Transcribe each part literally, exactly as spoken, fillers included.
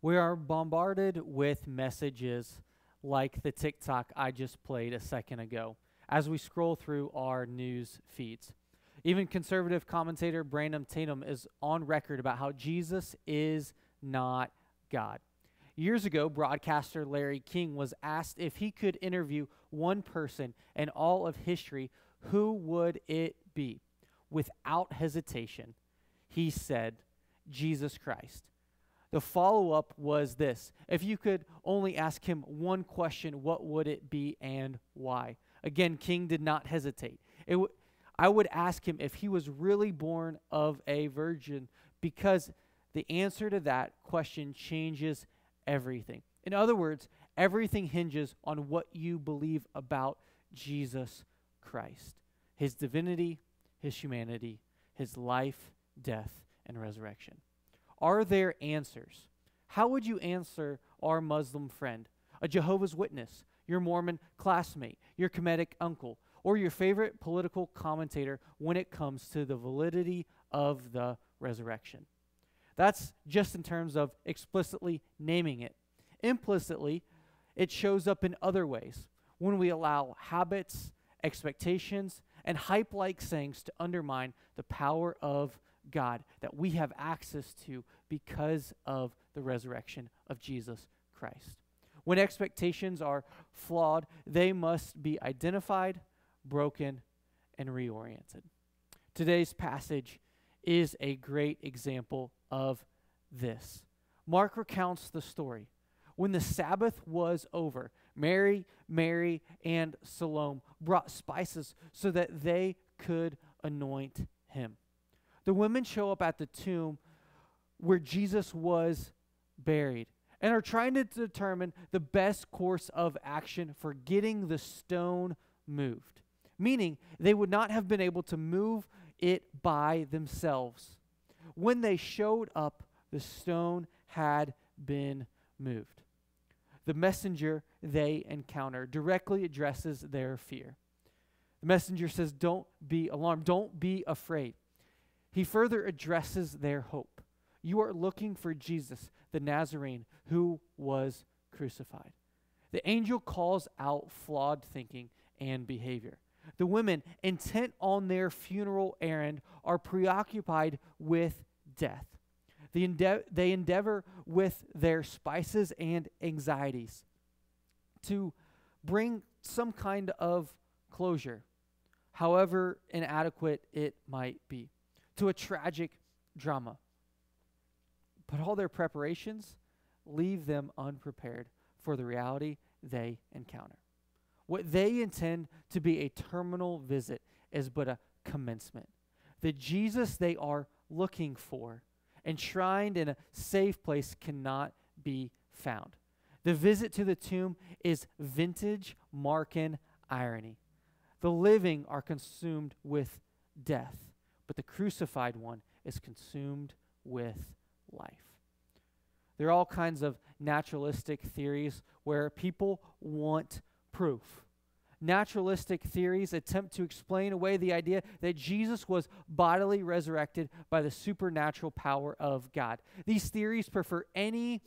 We are bombarded with messages like the TikTok I just played a second ago as we scroll through our news feeds. Even conservative commentator Brandon Tatum is on record about how Jesus is not God. Years ago, broadcaster Larry King was asked if he could interview one person in all of history, who would it be? Without hesitation, he said, Jesus Christ. The follow-up was this: if you could only ask him one question, what would it be and why? Again, King did not hesitate. It w- I would ask him if he was really born of a virgin, because the answer to that question changes everything. In other words, everything hinges on what you believe about Jesus Christ, his divinity, his humanity, his life, death, and resurrection. Are there answers? How would you answer our Muslim friend, a Jehovah's Witness, your Mormon classmate, your comedic uncle, or your favorite political commentator when it comes to the validity of the resurrection? That's just in terms of explicitly naming it. Implicitly, it shows up in other ways, when we allow habits, expectations, and hype-like sayings to undermine the power of God that we have access to because of the resurrection of Jesus Christ. When expectations are flawed, they must be identified, broken, and reoriented. Today's passage is a great example of this. Mark recounts the story. When the Sabbath was over, Mary, Mary, and Salome brought spices so that they could anoint him. The women show up at the tomb where Jesus was buried and are trying to determine the best course of action for getting the stone moved, meaning they would not have been able to move it by themselves. When they showed up, the stone had been moved. The messenger they encounter directly addresses their fear. The messenger says, "Don't be alarmed. Don't be afraid." He further addresses their hope. You are looking for Jesus, the Nazarene, who was crucified. The angel calls out flawed thinking and behavior. The women, intent on their funeral errand, are preoccupied with death. They, ende- they endeavor with their spices and anxieties to bring some kind of closure, however inadequate it might be, to a tragic drama. But all their preparations leave them unprepared for the reality they encounter. What they intend to be a terminal visit is but a commencement. The Jesus they are looking for, enshrined in a safe place, cannot be found. The visit to the tomb is vintage Markan irony. The living are consumed with death, but the crucified one is consumed with life. There are all kinds of naturalistic theories where people want proof. Naturalistic theories attempt to explain away the idea that Jesus was bodily resurrected by the supernatural power of God. These theories prefer any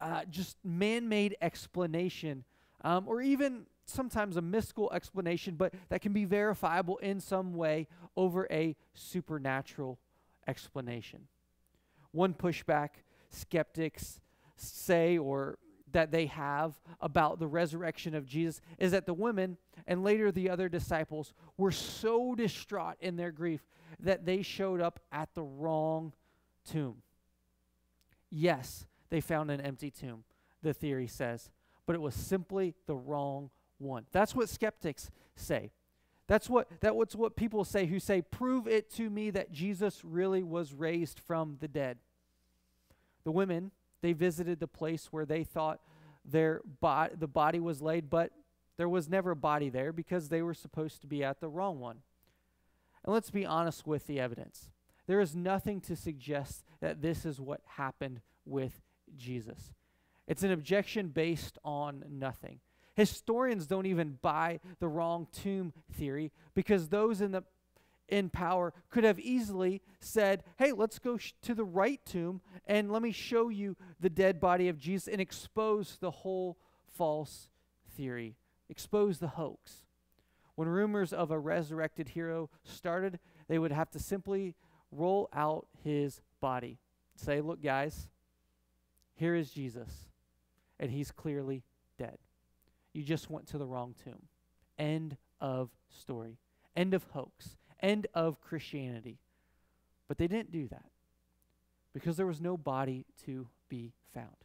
uh, just man-made explanation um, or even sometimes a mystical explanation, but that can be verifiable in some way over a supernatural explanation. One pushback skeptics say or that they have about the resurrection of Jesus is that the women and later the other disciples were so distraught in their grief that they showed up at the wrong tomb. Yes, they found an empty tomb, the theory says, but it was simply the wrong one. That's what skeptics say. That's what that's what people say who say, "Prove it to me that Jesus really was raised from the dead." The women, they visited the place where they thought their bo- the body was laid, but there was never a body there because they were supposed to be at the wrong one. And let's be honest with the evidence. There is nothing to suggest that this is what happened with Jesus. It's an objection based on nothing. Historians don't even buy the wrong tomb theory because those in the in power could have easily said, hey, let's go sh- to the right tomb and let me show you the dead body of Jesus and expose the whole false theory, expose the hoax. When rumors of a resurrected hero started, they would have to simply roll out his body, say, look, guys, here is Jesus, and he's clearly dead. You just went to the wrong tomb. End of story. End of hoax. End of Christianity. But they didn't do that because there was no body to be found.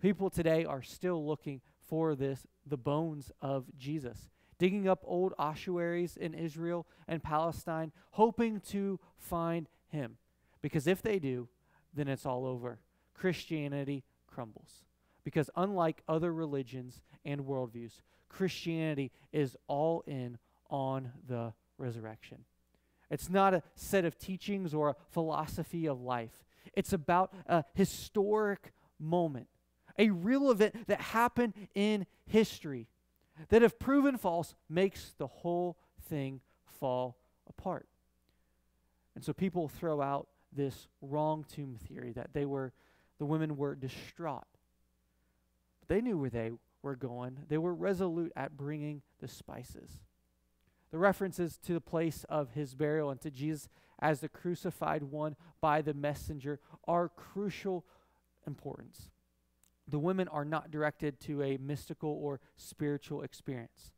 People today are still looking for this, the bones of Jesus, digging up old ossuaries in Israel and Palestine, hoping to find him. Because if they do, then it's all over. Christianity crumbles. Because unlike other religions and worldviews, Christianity is all in on the resurrection. It's not a set of teachings or a philosophy of life. It's about a historic moment, a real event that happened in history that, if proven false, makes the whole thing fall apart. And so people throw out this wrong tomb theory that they were, the women were distraught. They knew where they were going. They were resolute at bringing the spices. The references to the place of his burial and to Jesus as the crucified one by the messenger are crucial importance. The women are not directed to a mystical or spiritual experience.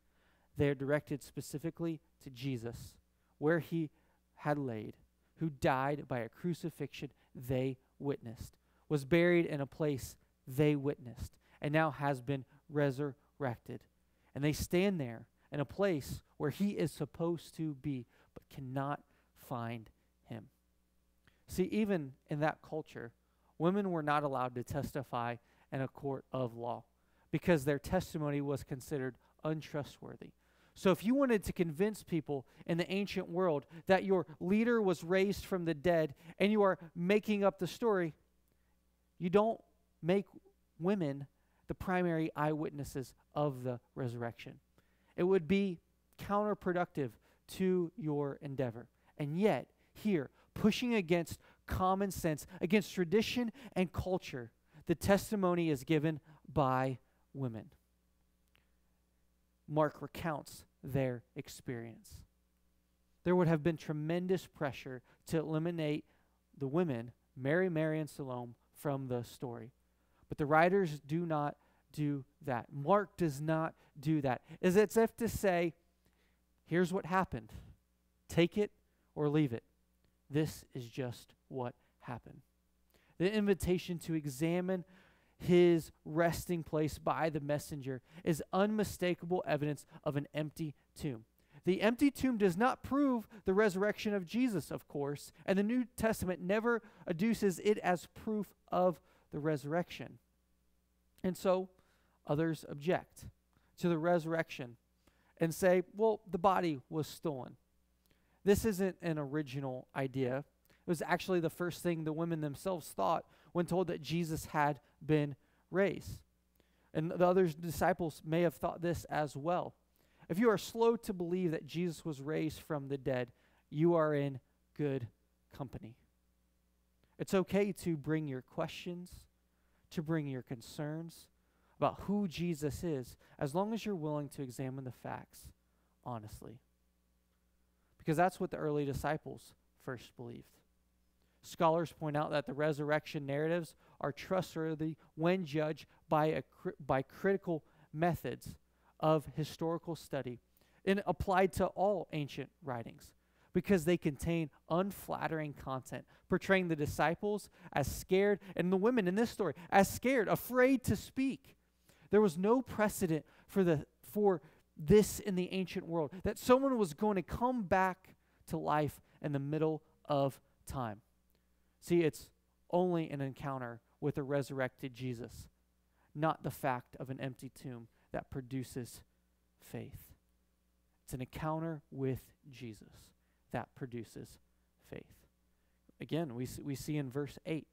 They are directed specifically to Jesus, where he had laid, who died by a crucifixion they witnessed, was buried in a place they witnessed, and now has been resurrected. And they stand there in a place where he is supposed to be, but cannot find him. See, even in that culture, women were not allowed to testify in a court of law because their testimony was considered untrustworthy. So if you wanted to convince people in the ancient world that your leader was raised from the dead and you are making up the story, you don't make women the primary eyewitnesses of the resurrection. It would be counterproductive to your endeavor. And yet, here, pushing against common sense, against tradition and culture, the testimony is given by women. Mark recounts their experience. There would have been tremendous pressure to eliminate the women, Mary, Mary, and Salome, from the story. But the writers do not do that. Mark does not do that. It's as if to say, here's what happened. Take it or leave it. This is just what happened. The invitation to examine his resting place by the messenger is unmistakable evidence of an empty tomb. The empty tomb does not prove the resurrection of Jesus, of course, and the New Testament never adduces it as proof of the resurrection. And so others object to the resurrection and say, well, the body was stolen. This isn't an original idea. It was actually the first thing the women themselves thought when told that Jesus had been raised. And the other disciples may have thought this as well. If you are slow to believe that Jesus was raised from the dead, you are in good company. It's okay to bring your questions, to bring your concerns about who Jesus is, as long as you're willing to examine the facts honestly. Because that's what the early disciples first believed. Scholars point out that the resurrection narratives are trustworthy when judged by, a cri- by critical methods of historical study and applied to all ancient writings, because they contain unflattering content, portraying the disciples as scared, and the women in this story as scared, afraid to speak. There was no precedent for the for this in the ancient world, that someone was going to come back to life in the middle of time. See, it's only an encounter with a resurrected Jesus, not the fact of an empty tomb, that produces faith. It's an encounter with Jesus that produces faith. Again, we see, we see in verse eight,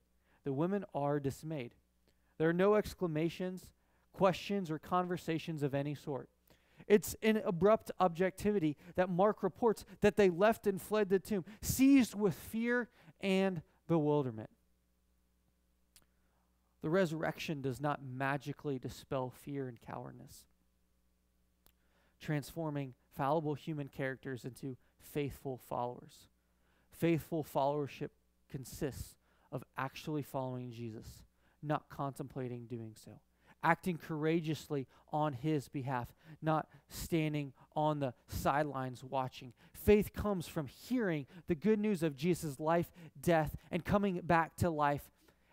the women are dismayed. There are no exclamations, questions, or conversations of any sort. It's in abrupt objectivity that Mark reports that they left and fled the tomb, seized with fear and bewilderment. The resurrection does not magically dispel fear and cowardice, transforming fallible human characters into faithful followers. Faithful followership consists of actually following Jesus, not contemplating doing so, acting courageously on his behalf, not standing on the sidelines watching. Faith comes from hearing the good news of Jesus' life, death, and coming back to life,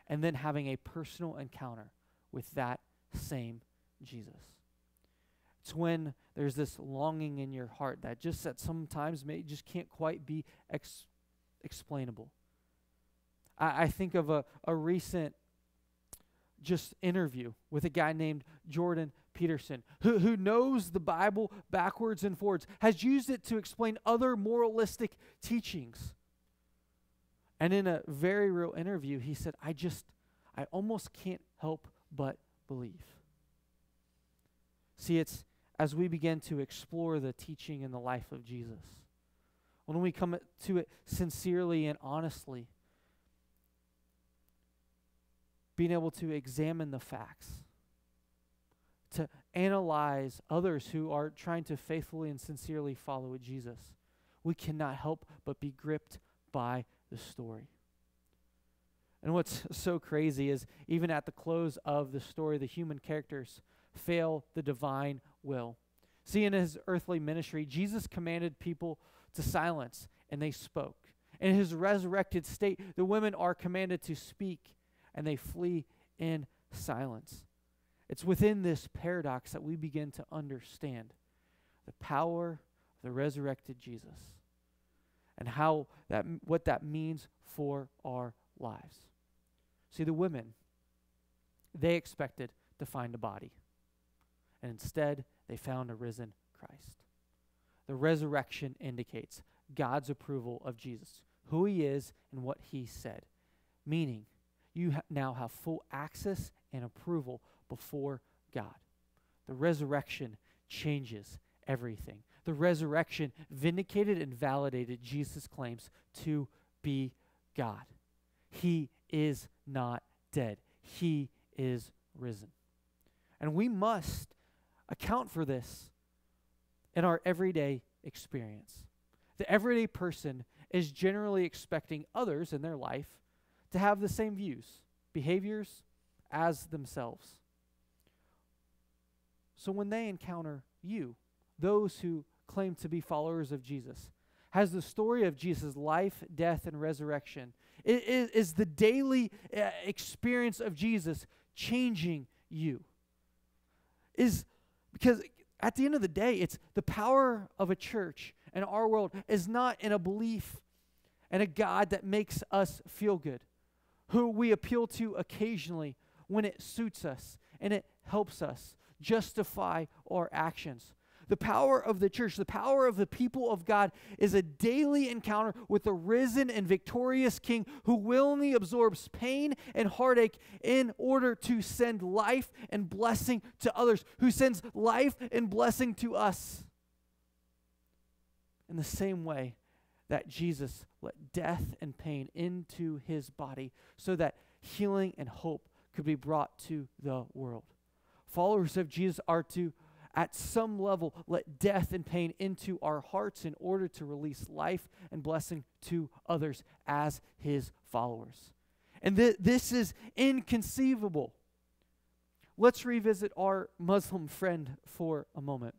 and then having a personal encounter with that same Jesus. It's when there's this longing in your heart that just at sometimes may just can't quite be ex explainable. I, I think of a, a recent just interview with a guy named Jordan Peterson, who, who knows the Bible backwards and forwards, has used it to explain other moralistic teachings. And in a very real interview, he said, I just, I almost can't help but believe. See, it's as we begin to explore the teaching and the life of Jesus, when we come to it sincerely and honestly, being able to examine the facts, to analyze others who are trying to faithfully and sincerely follow Jesus, we cannot help but be gripped by the story. And what's so crazy is even at the close of the story, the human characters fail the divine will. See, in his earthly ministry, Jesus commanded people to silence, and they spoke. In his resurrected state, the women are commanded to speak, and they flee in silence. It's within this paradox that we begin to understand the power of the resurrected Jesus and how that, what that means for our lives. See, the women, they expected to find a body, and instead they found a risen Christ. The resurrection indicates God's approval of Jesus, who he is and what he said, meaning you ha- now have full access and approval before God. The resurrection changes everything. The resurrection vindicated and validated Jesus' claims to be God. He is not dead. He is risen. And we must account for this in our everyday experience. The everyday person is generally expecting others in their life to have the same views, behaviors as themselves. So when they encounter you, those who claim to be followers of Jesus, has the story of Jesus' life, death, and resurrection, is, is the daily uh, experience of Jesus changing you? Is because at the end of the day, it's the power of a church and our world is not in a belief and a God that makes us feel good, who we appeal to occasionally when it suits us and it helps us justify our actions. The power of the church, the power of the people of God is a daily encounter with the risen and victorious King who willingly absorbs pain and heartache in order to send life and blessing to others, who sends life and blessing to us. In the same way that Jesus let death and pain into his body so that healing and hope could be brought to the world. Followers of Jesus are to, at some level, let death and pain into our hearts in order to release life and blessing to others as his followers. And th this is inconceivable. Let's revisit our Muslim friend for a moment.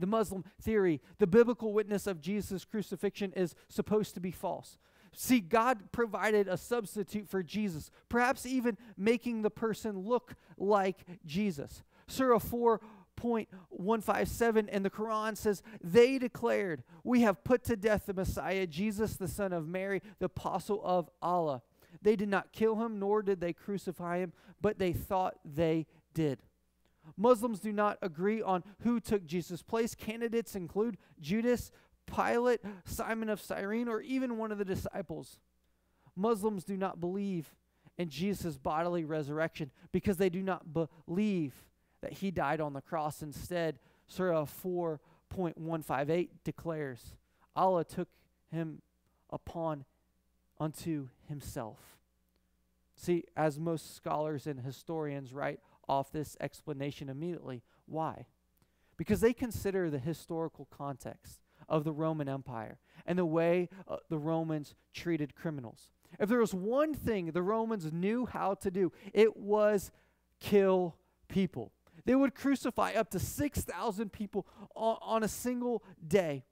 The Muslim theory, the biblical witness of Jesus' crucifixion, is supposed to be false. See, God provided a substitute for Jesus, perhaps even making the person look like Jesus. Surah four point one five seven in the Quran says, they declared, we have put to death the Messiah, Jesus, the son of Mary, the apostle of Allah. They did not kill him, nor did they crucify him, but they thought they did. Muslims do not agree on who took Jesus' place. Candidates include Judas, Pilate, Simon of Cyrene, or even one of the disciples. Muslims do not believe in Jesus' bodily resurrection because they do not believe that he died on the cross. Instead, Surah four point one five eight declares, Allah took him upon unto himself. See, as most scholars and historians write off this explanation immediately. Why? Because they consider the historical context of the Roman Empire and the way uh, the Romans treated criminals. If there was one thing the Romans knew how to do, it was kill people. They would crucify up to six thousand people on, on a single day.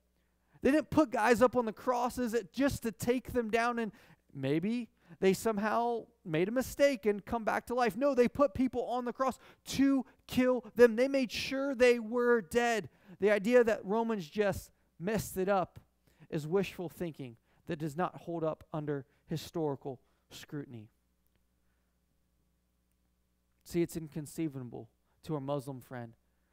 They didn't put guys up on the crosses just to take them down and maybe they somehow made a mistake and come back to life. No, they put people on the cross to kill them. They made sure they were dead. The idea that Romans just messed it up is wishful thinking that does not hold up under historical scrutiny. See, it's inconceivable to our Muslim friend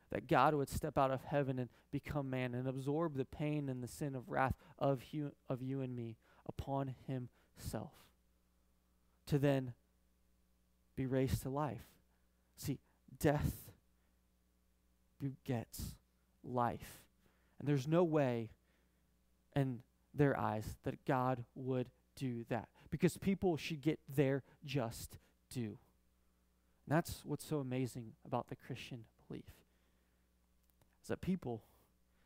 that God would step out of heaven and become man and absorb the pain and the sin of wrath of you, of you and me upon himself, to then be raised to life. See, death begets life. And there's no way in their eyes that God would do that, because people should get their just due. And that's what's so amazing about the Christian belief, is that people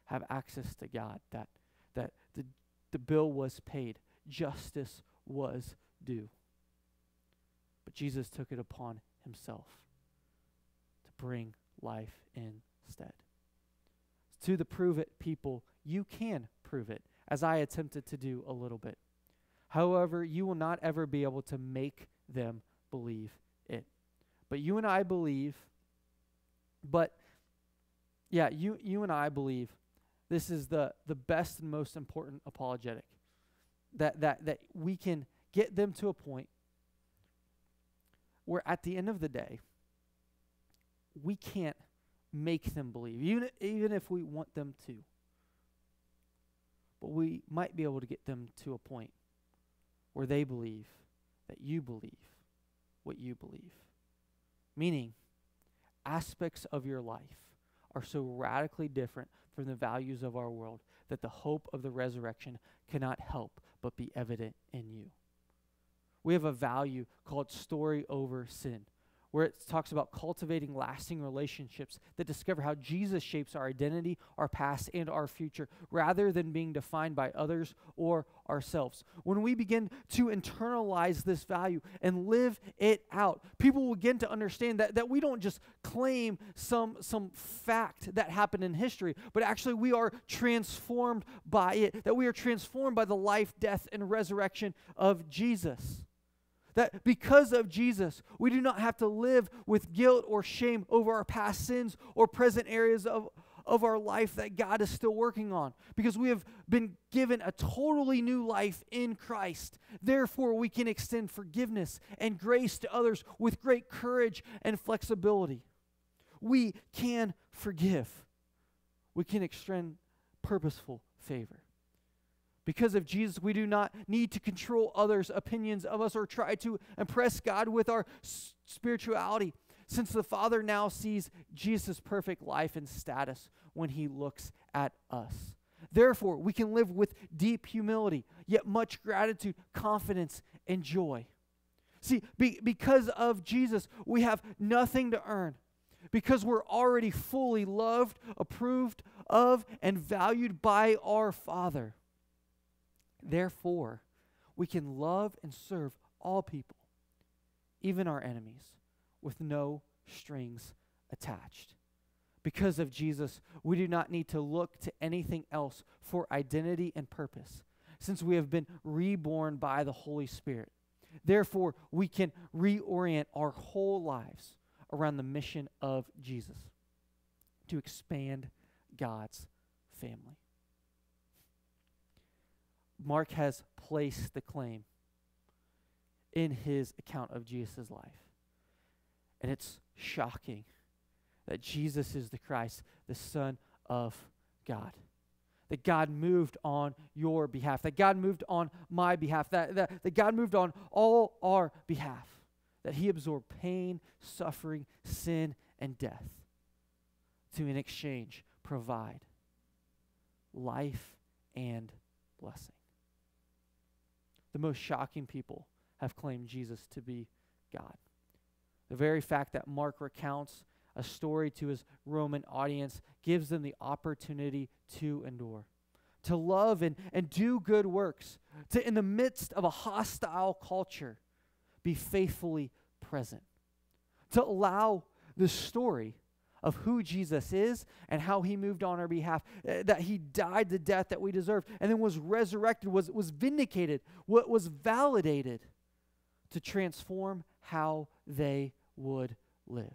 have access to God, that, that the, the bill was paid, justice was due. But Jesus took it upon himself to bring life instead. To the prove it people, you can prove it, as I attempted to do a little bit. However, you will not ever be able to make them believe it. But you and I believe, but yeah, you, you and I believe this is the, the best and most important apologetic, that, that, that we can get them to a point where at the end of the day, we can't make them believe, even, even if we want them to. But we might be able to get them to a point where they believe that you believe what you believe. Meaning, aspects of your life are so radically different from the values of our world that the hope of the resurrection cannot help but be evident in you. We have a value called story over sin, where it talks about cultivating lasting relationships that discover how Jesus shapes our identity, our past, and our future, rather than being defined by others or ourselves. When we begin to internalize this value and live it out, people will begin to understand that, that we don't just claim some, some fact that happened in history, but actually we are transformed by it, that we are transformed by the life, death, and resurrection of Jesus. That because of Jesus, we do not have to live with guilt or shame over our past sins or present areas of, of our life that God is still working on, because we have been given a totally new life in Christ. Therefore, we can extend forgiveness and grace to others with great courage and flexibility. We can forgive. We can extend purposeful favor. Because of Jesus, we do not need to control others' opinions of us or try to impress God with our spirituality, since the Father now sees Jesus' perfect life and status when he looks at us. Therefore, we can live with deep humility, yet much gratitude, confidence, and joy. See, be, because of Jesus, we have nothing to earn. Because we're already fully loved, approved of, and valued by our Father. Therefore, we can love and serve all people, even our enemies, with no strings attached. Because of Jesus, we do not need to look to anything else for identity and purpose, since we have been reborn by the Holy Spirit. Therefore, we can reorient our whole lives around the mission of Jesus to expand God's family. Mark has placed the claim in his account of Jesus' life. And it's shocking that Jesus is the Christ, the Son of God. That God moved on your behalf. That God moved on my behalf. That, that, that God moved on all our behalf. That he absorbed pain, suffering, sin, and death to in exchange provide life and blessing. The most shocking people have claimed Jesus to be God. The very fact that Mark recounts a story to his Roman audience gives them the opportunity to endure, to love and, and do good works, to, in the midst of a hostile culture, be faithfully present, to allow the story of who Jesus is and how he moved on our behalf, uh, that he died the death that we deserved and then was resurrected, was, was vindicated, what was validated to transform how they would live.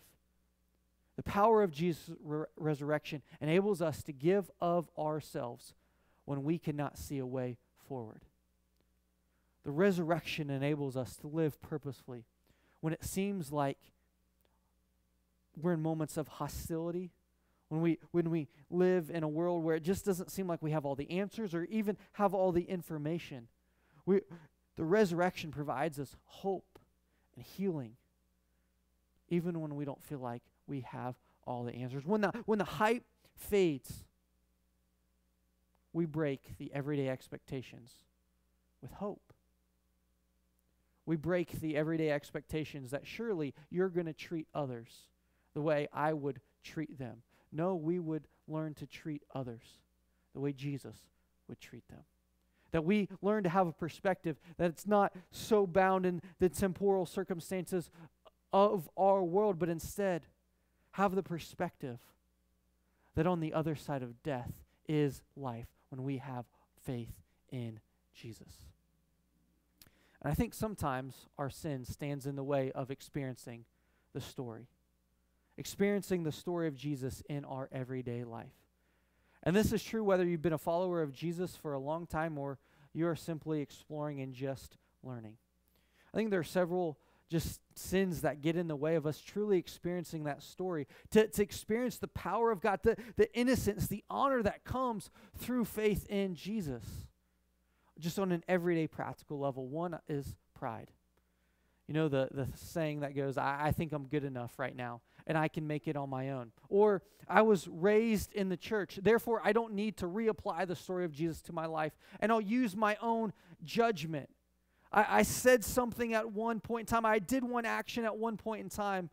The power of Jesus' re- resurrection enables us to give of ourselves when we cannot see a way forward. The resurrection enables us to live purposefully when it seems like we're in moments of hostility, when we, when we live in a world where it just doesn't seem like we have all the answers or even have all the information. We, the resurrection provides us hope and healing, even when we don't feel like we have all the answers. When the, when the hype fades, we break the everyday expectations with hope. We break the everyday expectations that surely you're going to treat others the way I would treat them. No, we would learn to treat others the way Jesus would treat them. That we learn to have a perspective that it's not so bound in the temporal circumstances of our world, but instead have the perspective that on the other side of death is life when we have faith in Jesus. And I think sometimes our sin stands in the way of experiencing the story. Experiencing the story of Jesus in our everyday life. And this is true whether you've been a follower of Jesus for a long time or you are simply exploring and just learning. I think there are several just sins that get in the way of us truly experiencing that story, to, to experience the power of God, the, the innocence, the honor that comes through faith in Jesus. Just on an everyday practical level, one is pride. You know, the, the saying that goes, I, I think I'm good enough right now, and I can make it on my own. Or, I was raised in the church, therefore I don't need to reapply the story of Jesus to my life, and I'll use my own judgment. I, I said something at one point in time, I did one action at one point in time,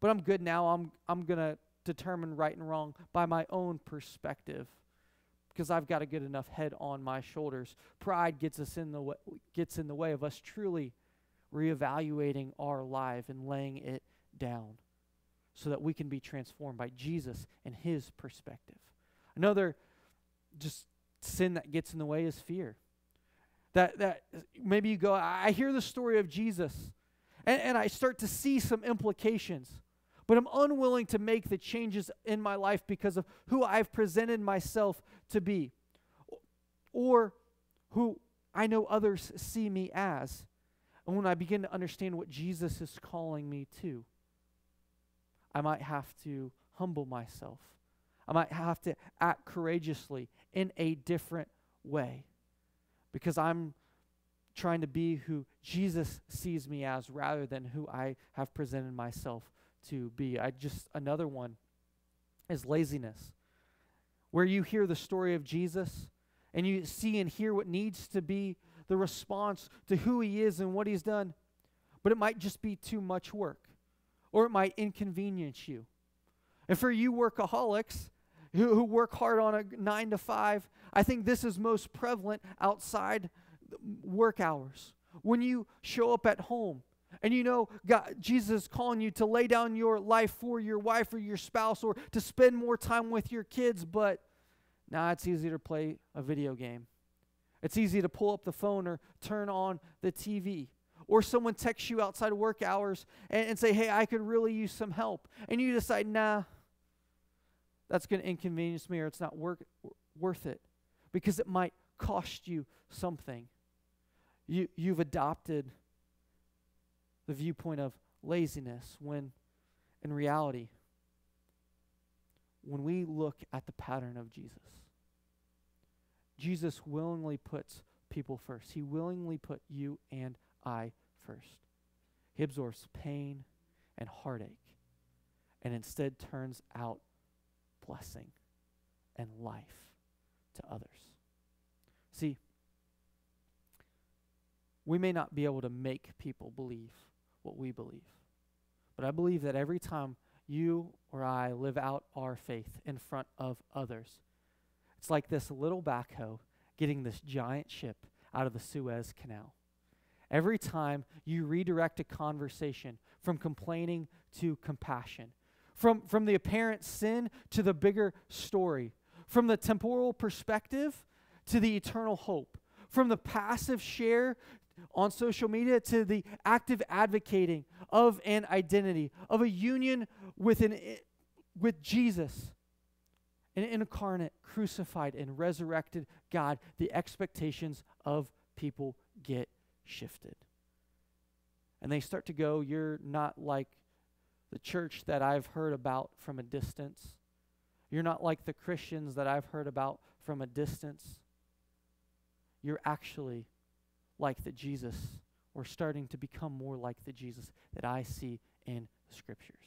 but I'm good now, I'm, I'm going to determine right and wrong by my own perspective, because I've got a good enough head on my shoulders. Pride gets us in the way, gets in the way of us truly reevaluating our life and laying it down so that we can be transformed by Jesus and his perspective. Another just sin that gets in the way is fear. That that maybe you go, I hear the story of Jesus, and, and I start to see some implications, but I'm unwilling to make the changes in my life because of who I've presented myself to be or who I know others see me as. And when I begin to understand what Jesus is calling me to, I might have to humble myself. I might have to act courageously in a different way because I'm trying to be who Jesus sees me as rather than who I have presented myself to be. I just, another one is laziness, where you hear the story of Jesus and you see and hear what needs to be the response to who he is and what he's done, but it might just be too much work, or it might inconvenience you. And for you workaholics who, who work hard on a nine to five, I think this is most prevalent outside work hours. When you show up at home and you know God, Jesus is calling you to lay down your life for your wife or your spouse or to spend more time with your kids, but nah, it's easier to play a video game. It's easy to pull up the phone or turn on the T V. Or someone texts you outside of work hours and, and say, hey, I could really use some help. And you decide, nah, that's going to inconvenience me or it's not work, worth it because it might cost you something. You, you've adopted the viewpoint of laziness when in reality, when we look at the pattern of Jesus, Jesus willingly puts people first. He willingly put you and I first. He absorbs pain and heartache and instead turns out blessing and life to others. See, we may not be able to make people believe what we believe, but I believe that every time you or I live out our faith in front of others, it's like this little backhoe getting this giant ship out of the Suez Canal. Every time you redirect a conversation from complaining to compassion, from, from the apparent sin to the bigger story, from the temporal perspective to the eternal hope, from the passive share on social media to the active advocating of an identity, of a union with, an, with Jesus, an incarnate, crucified, and resurrected God, the expectations of people get shifted. And they start to go, you're not like the church that I've heard about from a distance. You're not like the Christians that I've heard about from a distance. You're actually like the Jesus, or starting to become more like the Jesus that I see in the Scriptures.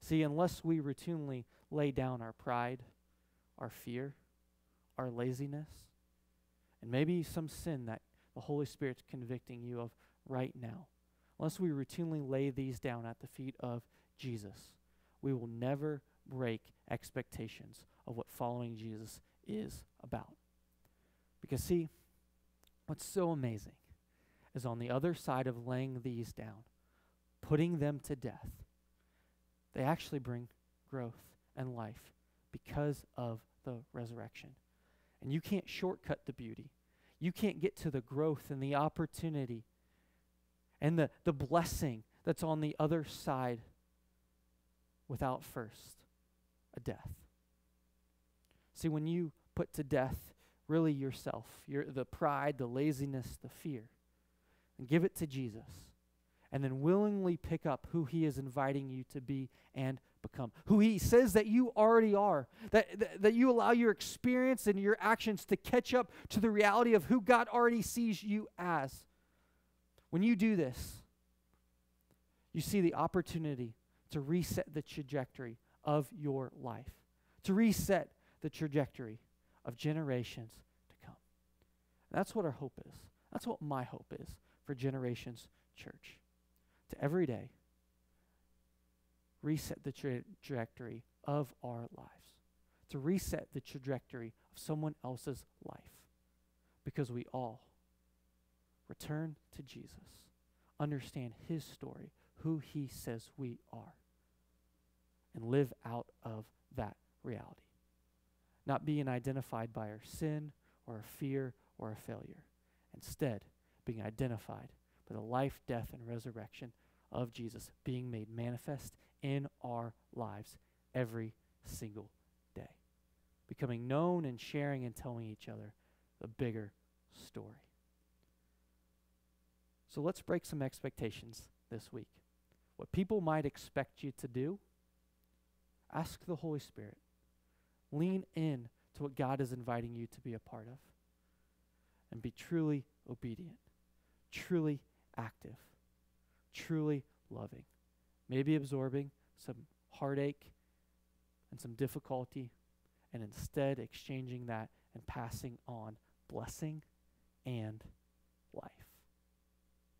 See, unless we routinely lay down our pride, our fear, our laziness, and maybe some sin that the Holy Spirit's convicting you of right now, unless we routinely lay these down at the feet of Jesus, we will never break expectations of what following Jesus is about. Because see, what's so amazing is on the other side of laying these down, putting them to death, they actually bring growth and life because of the resurrection. And you can't shortcut the beauty. You can't get to the growth and the opportunity and the, the blessing that's on the other side without first a death. See, when you put to death really yourself, your, the pride, the laziness, the fear, and give it to Jesus, and then willingly pick up who he is inviting you to be and become, who he says that you already are, that, that, that you allow your experience and your actions to catch up to the reality of who God already sees you as. When you do this, you see the opportunity to reset the trajectory of your life, to reset the trajectory of generations to come. And that's what our hope is. That's what my hope is for Generations Church. To every day, reset the tra trajectory of our lives, to reset the trajectory of someone else's life, because we all return to Jesus, understand his story, who he says we are, and live out of that reality. Not being identified by our sin or our fear or our failure. Instead, being identified by the life, death, and resurrection of Jesus being made manifest in our lives every single day. Becoming known and sharing and telling each other the bigger story. So let's break some expectations this week. What people might expect you to do, ask the Holy Spirit. Lean in to what God is inviting you to be a part of, and be truly obedient, truly active, truly loving, maybe absorbing some heartache and some difficulty, and instead exchanging that and passing on blessing and life.